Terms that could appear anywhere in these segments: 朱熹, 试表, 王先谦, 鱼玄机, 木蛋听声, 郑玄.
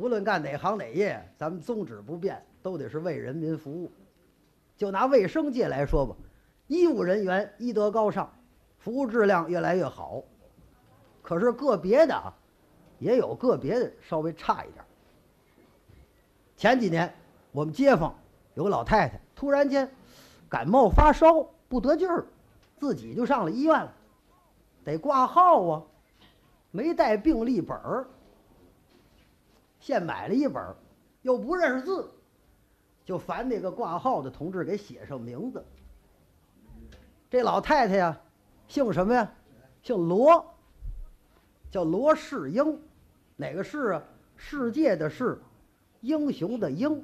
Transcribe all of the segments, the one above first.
无论干哪行哪业，咱们宗旨不变，都得是为人民服务。就拿卫生界来说吧，医务人员医德高尚，服务质量越来越好。可是个别的啊，也有个别的稍微差一点。前几年我们街坊有个老太太突然间感冒发烧不得劲儿，自己就上了医院了，得挂号啊。 没带病历本儿，现买了一本儿，又不认识字，就烦那个挂号的同志给写上名字。这老太太呀，姓什么呀？姓罗，叫罗世英，哪个世啊？世界的世，英雄的英。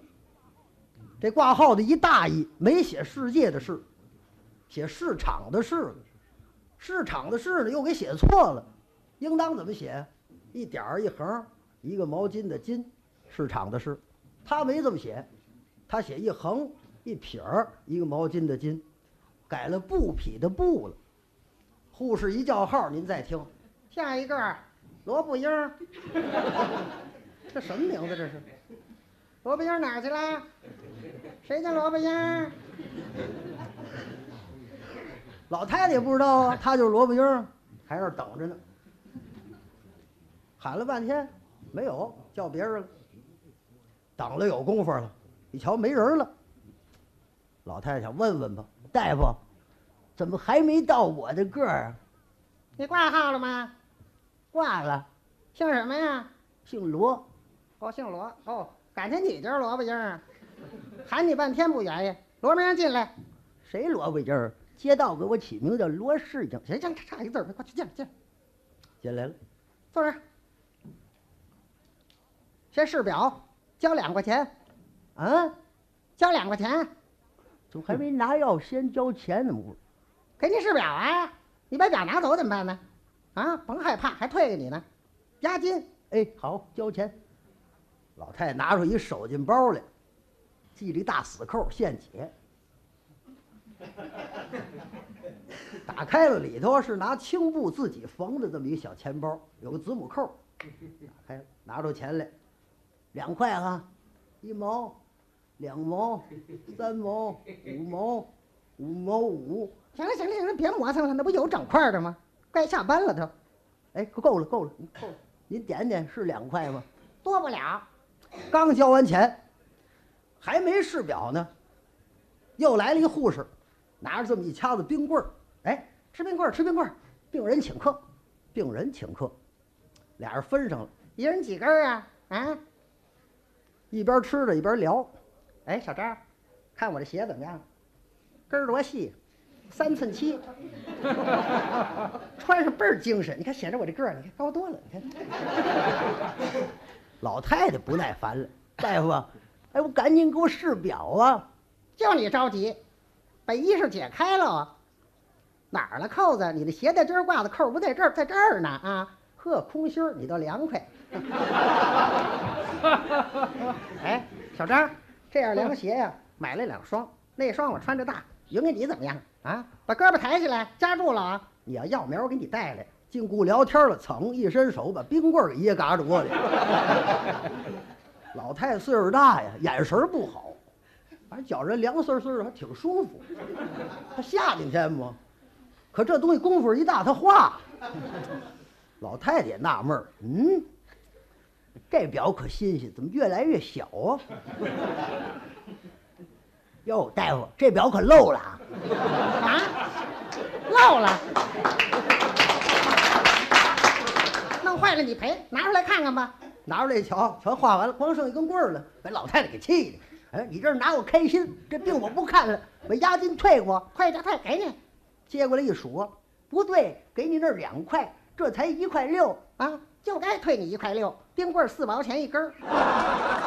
这挂号的一大意，没写世界的世，写市场的市，市场的市呢又给写错了。 应当怎么写？一点儿一横，一个毛巾的巾，市场的市，他没这么写，他写一横一撇儿，一个毛巾的巾，改了布匹的布了。护士一叫号，您再听，下一个萝卜缨儿，这什么名字这是？萝卜缨儿哪儿去啦？谁叫萝卜缨儿？老太太也不知道啊，她就是萝卜缨儿，还那儿等着呢。 喊了半天，没有叫别人了，等了有功夫了，一瞧没人了。老太太想问问吧，大夫，怎么还没到我的个儿啊？你挂号了吗？挂了，姓什么呀？姓罗。哦，姓罗。哦，感情你就是萝卜缨啊，喊你半天不愿意。罗明进来，谁萝卜缨儿？街道给我起名叫罗世英。谁这差一个字儿？快去进来进来。进来了，坐这儿。 这试表交2块钱，啊，交2块钱，怎么还没拿药先交钱呢？不是，给你试表啊！你把表拿走怎么办呢？啊，甭害怕，还退给你呢，押金。哎，好，交钱。老太太拿出一手巾包来，系了一大死扣，现解。打开了，里头是拿青布自己缝的这么一个小钱包，有个子母扣，打开了，拿出钱来。 2块啊，1毛，2毛，3毛，5毛，5毛5。行了行了行了，别磨蹭了，那不有整块的吗？该下班了都。哎，够了够了够了，您点点是2块吗？多不了。刚交完钱，还没试表呢，又来了一护士，拿着这么一掐子冰棍儿，哎，吃冰棍儿吃冰棍儿，病人请客，病人请客，俩人分上了，一人几根啊？啊？ 一边吃着一边聊，哎，小张，看我这鞋怎么样？跟儿多细，3寸7，穿上倍儿精神。你看显着我这个儿，你看高多了。你看，老太太不耐烦了，大夫啊，哎，我赶紧给我试表啊！就你着急，把衣裳解开了啊？哪儿了扣子？你的鞋在这儿挂的，扣不在这儿，在这儿呢啊！呵，空心儿，你倒凉快。哎，小张，这样凉鞋呀、啊，买了2双，那双我穿着大，莹莹你怎么样啊？把胳膊抬起来，夹住了啊！你要要苗，我给你带来。进屋聊天了，噌一伸手把冰棍儿给掖嘎着窝里。老太太岁数大呀，眼神不好，反正觉着凉丝丝的，还挺舒服。她夏天吗？可这东西功夫一大，她化。老太太也纳闷儿，嗯。 这表可新鲜，怎么越来越小啊？哟，大夫，这表可漏了啊！啊，漏了，弄坏了你赔，拿出来看看吧。拿出来一瞧，全画完了，光剩一根棍儿了，把老太太给气的。哎，你这是拿我开心？这病我不看了，把押金退我，快点退给你。接过来一数，不对，给你那2块，这才1块6啊。 就该退你1块6，冰棍4毛钱一根儿。